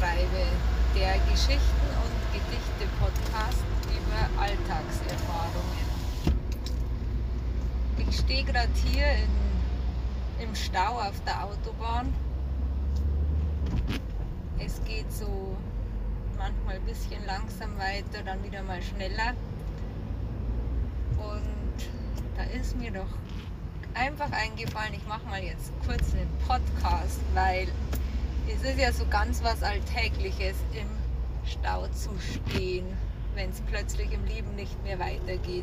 Schreibe, der Geschichten- und Gedichte-Podcast über Alltagserfahrungen. Ich stehe gerade hier im Stau auf der Autobahn. Es geht so manchmal ein bisschen langsam weiter, dann wieder mal schneller. Und da ist mir doch einfach eingefallen, ich mache mal jetzt kurz einen Podcast, weil es ist ja so ganz was Alltägliches, im Stau zu stehen, wenn es plötzlich im Leben nicht mehr weitergeht.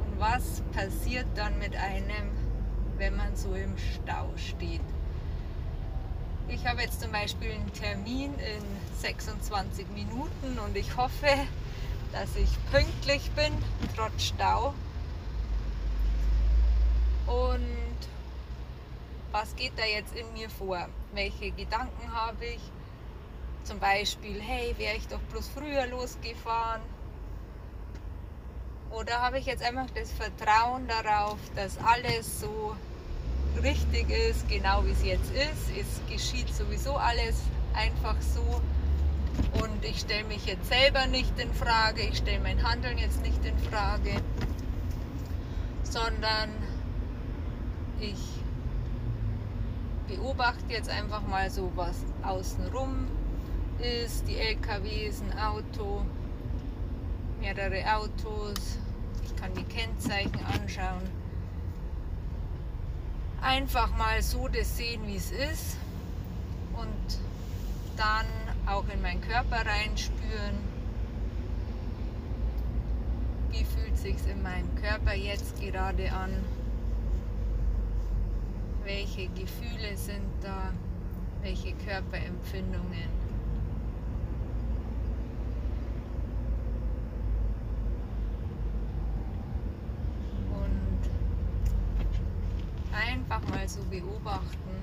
Und was passiert dann mit einem, wenn man so im Stau steht? Ich habe jetzt zum Beispiel einen Termin in 26 Minuten und ich hoffe, dass ich pünktlich bin, trotz Stau. Und was geht da jetzt in mir vor? Welche Gedanken habe ich? Zum Beispiel, hey, wäre ich doch bloß früher losgefahren? Oder habe ich jetzt einfach das Vertrauen darauf, dass alles so richtig ist, genau wie es jetzt ist? Es geschieht sowieso alles einfach so. Und ich stelle mich jetzt selber nicht in Frage, ich stelle mein Handeln jetzt nicht in Frage, sondern ich beobachte jetzt einfach mal so, was außenrum ist, die LKWs, ein Auto, mehrere Autos, ich kann die Kennzeichen anschauen. Einfach mal so das sehen, wie es ist, und dann auch in meinen Körper reinspüren. Wie fühlt es sich in meinem Körper jetzt gerade an? Welche Gefühle sind da? Welche Körperempfindungen? Und einfach mal so beobachten,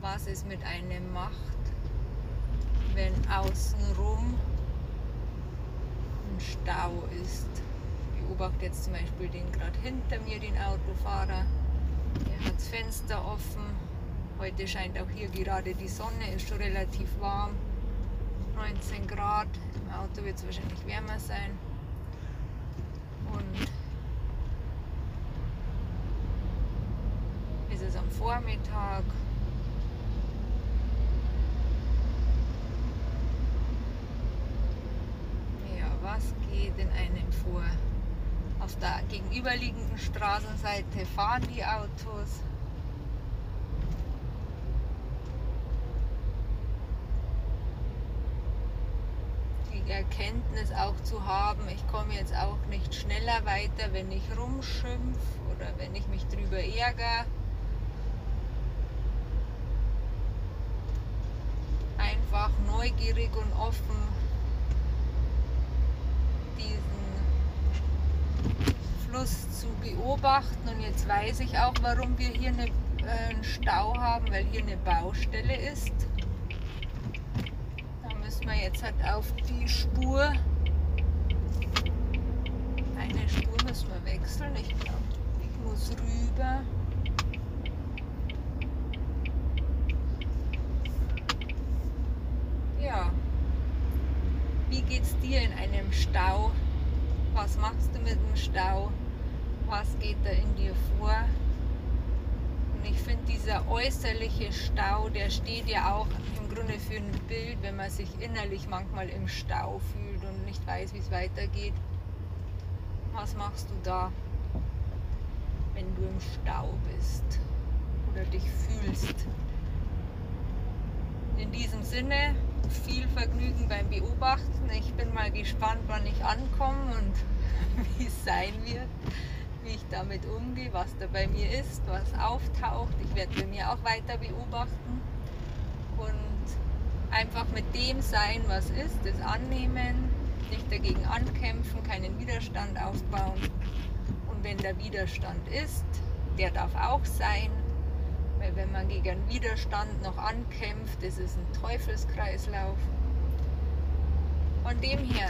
was es mit einem macht, wenn außenrum ein Stau ist. Ich beobachte jetzt zum Beispiel den gerade hinter mir, den Autofahrer. Der hat das Fenster offen. Heute scheint auch hier gerade die Sonne, ist schon relativ warm. 19 Grad, im Auto wird es wahrscheinlich wärmer sein. Und es ist am Vormittag. Ja, was geht in einem vor? Auf der gegenüberliegenden Straßenseite fahren die Autos. Die Erkenntnis auch zu haben, ich komme jetzt auch nicht schneller weiter, wenn ich rumschimpf oder wenn ich mich drüber ärgere. Einfach neugierig und offen diesen zu beobachten. Und jetzt weiß ich auch, warum wir hier einen Stau haben, weil hier eine Baustelle ist. Da müssen wir jetzt halt auf die Spur. Eine Spur müssen wir wechseln. Ich glaube, ich muss rüber. Ja. Wie geht's dir in einem Stau? Was machst du mit dem Stau? Was geht da in dir vor? Und ich finde, dieser äußerliche Stau, der steht ja auch im Grunde für ein Bild, wenn man sich innerlich manchmal im Stau fühlt und nicht weiß, wie es weitergeht. Was machst du da, wenn du im Stau bist oder dich fühlst? In diesem Sinne, viel Vergnügen beim Beobachten. Ich bin mal gespannt, wann ich ankomme und wie es sein wird, wie ich damit umgehe, was da bei mir ist, was auftaucht. Ich werde bei mir auch weiter beobachten und einfach mit dem sein, was ist, das annehmen, nicht dagegen ankämpfen, keinen Widerstand aufbauen. Und wenn der Widerstand ist, der darf auch sein. Weil wenn man gegen einen Widerstand noch ankämpft, das ist ein Teufelskreislauf. Von dem her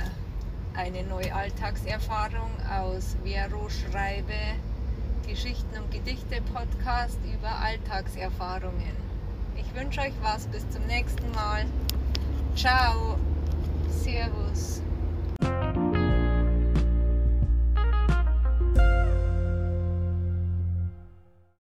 eine neue Alltagserfahrung aus Vero Schreibe, Geschichten und Gedichte Podcast über Alltagserfahrungen. Ich wünsche euch was, bis zum nächsten Mal. Ciao, servus.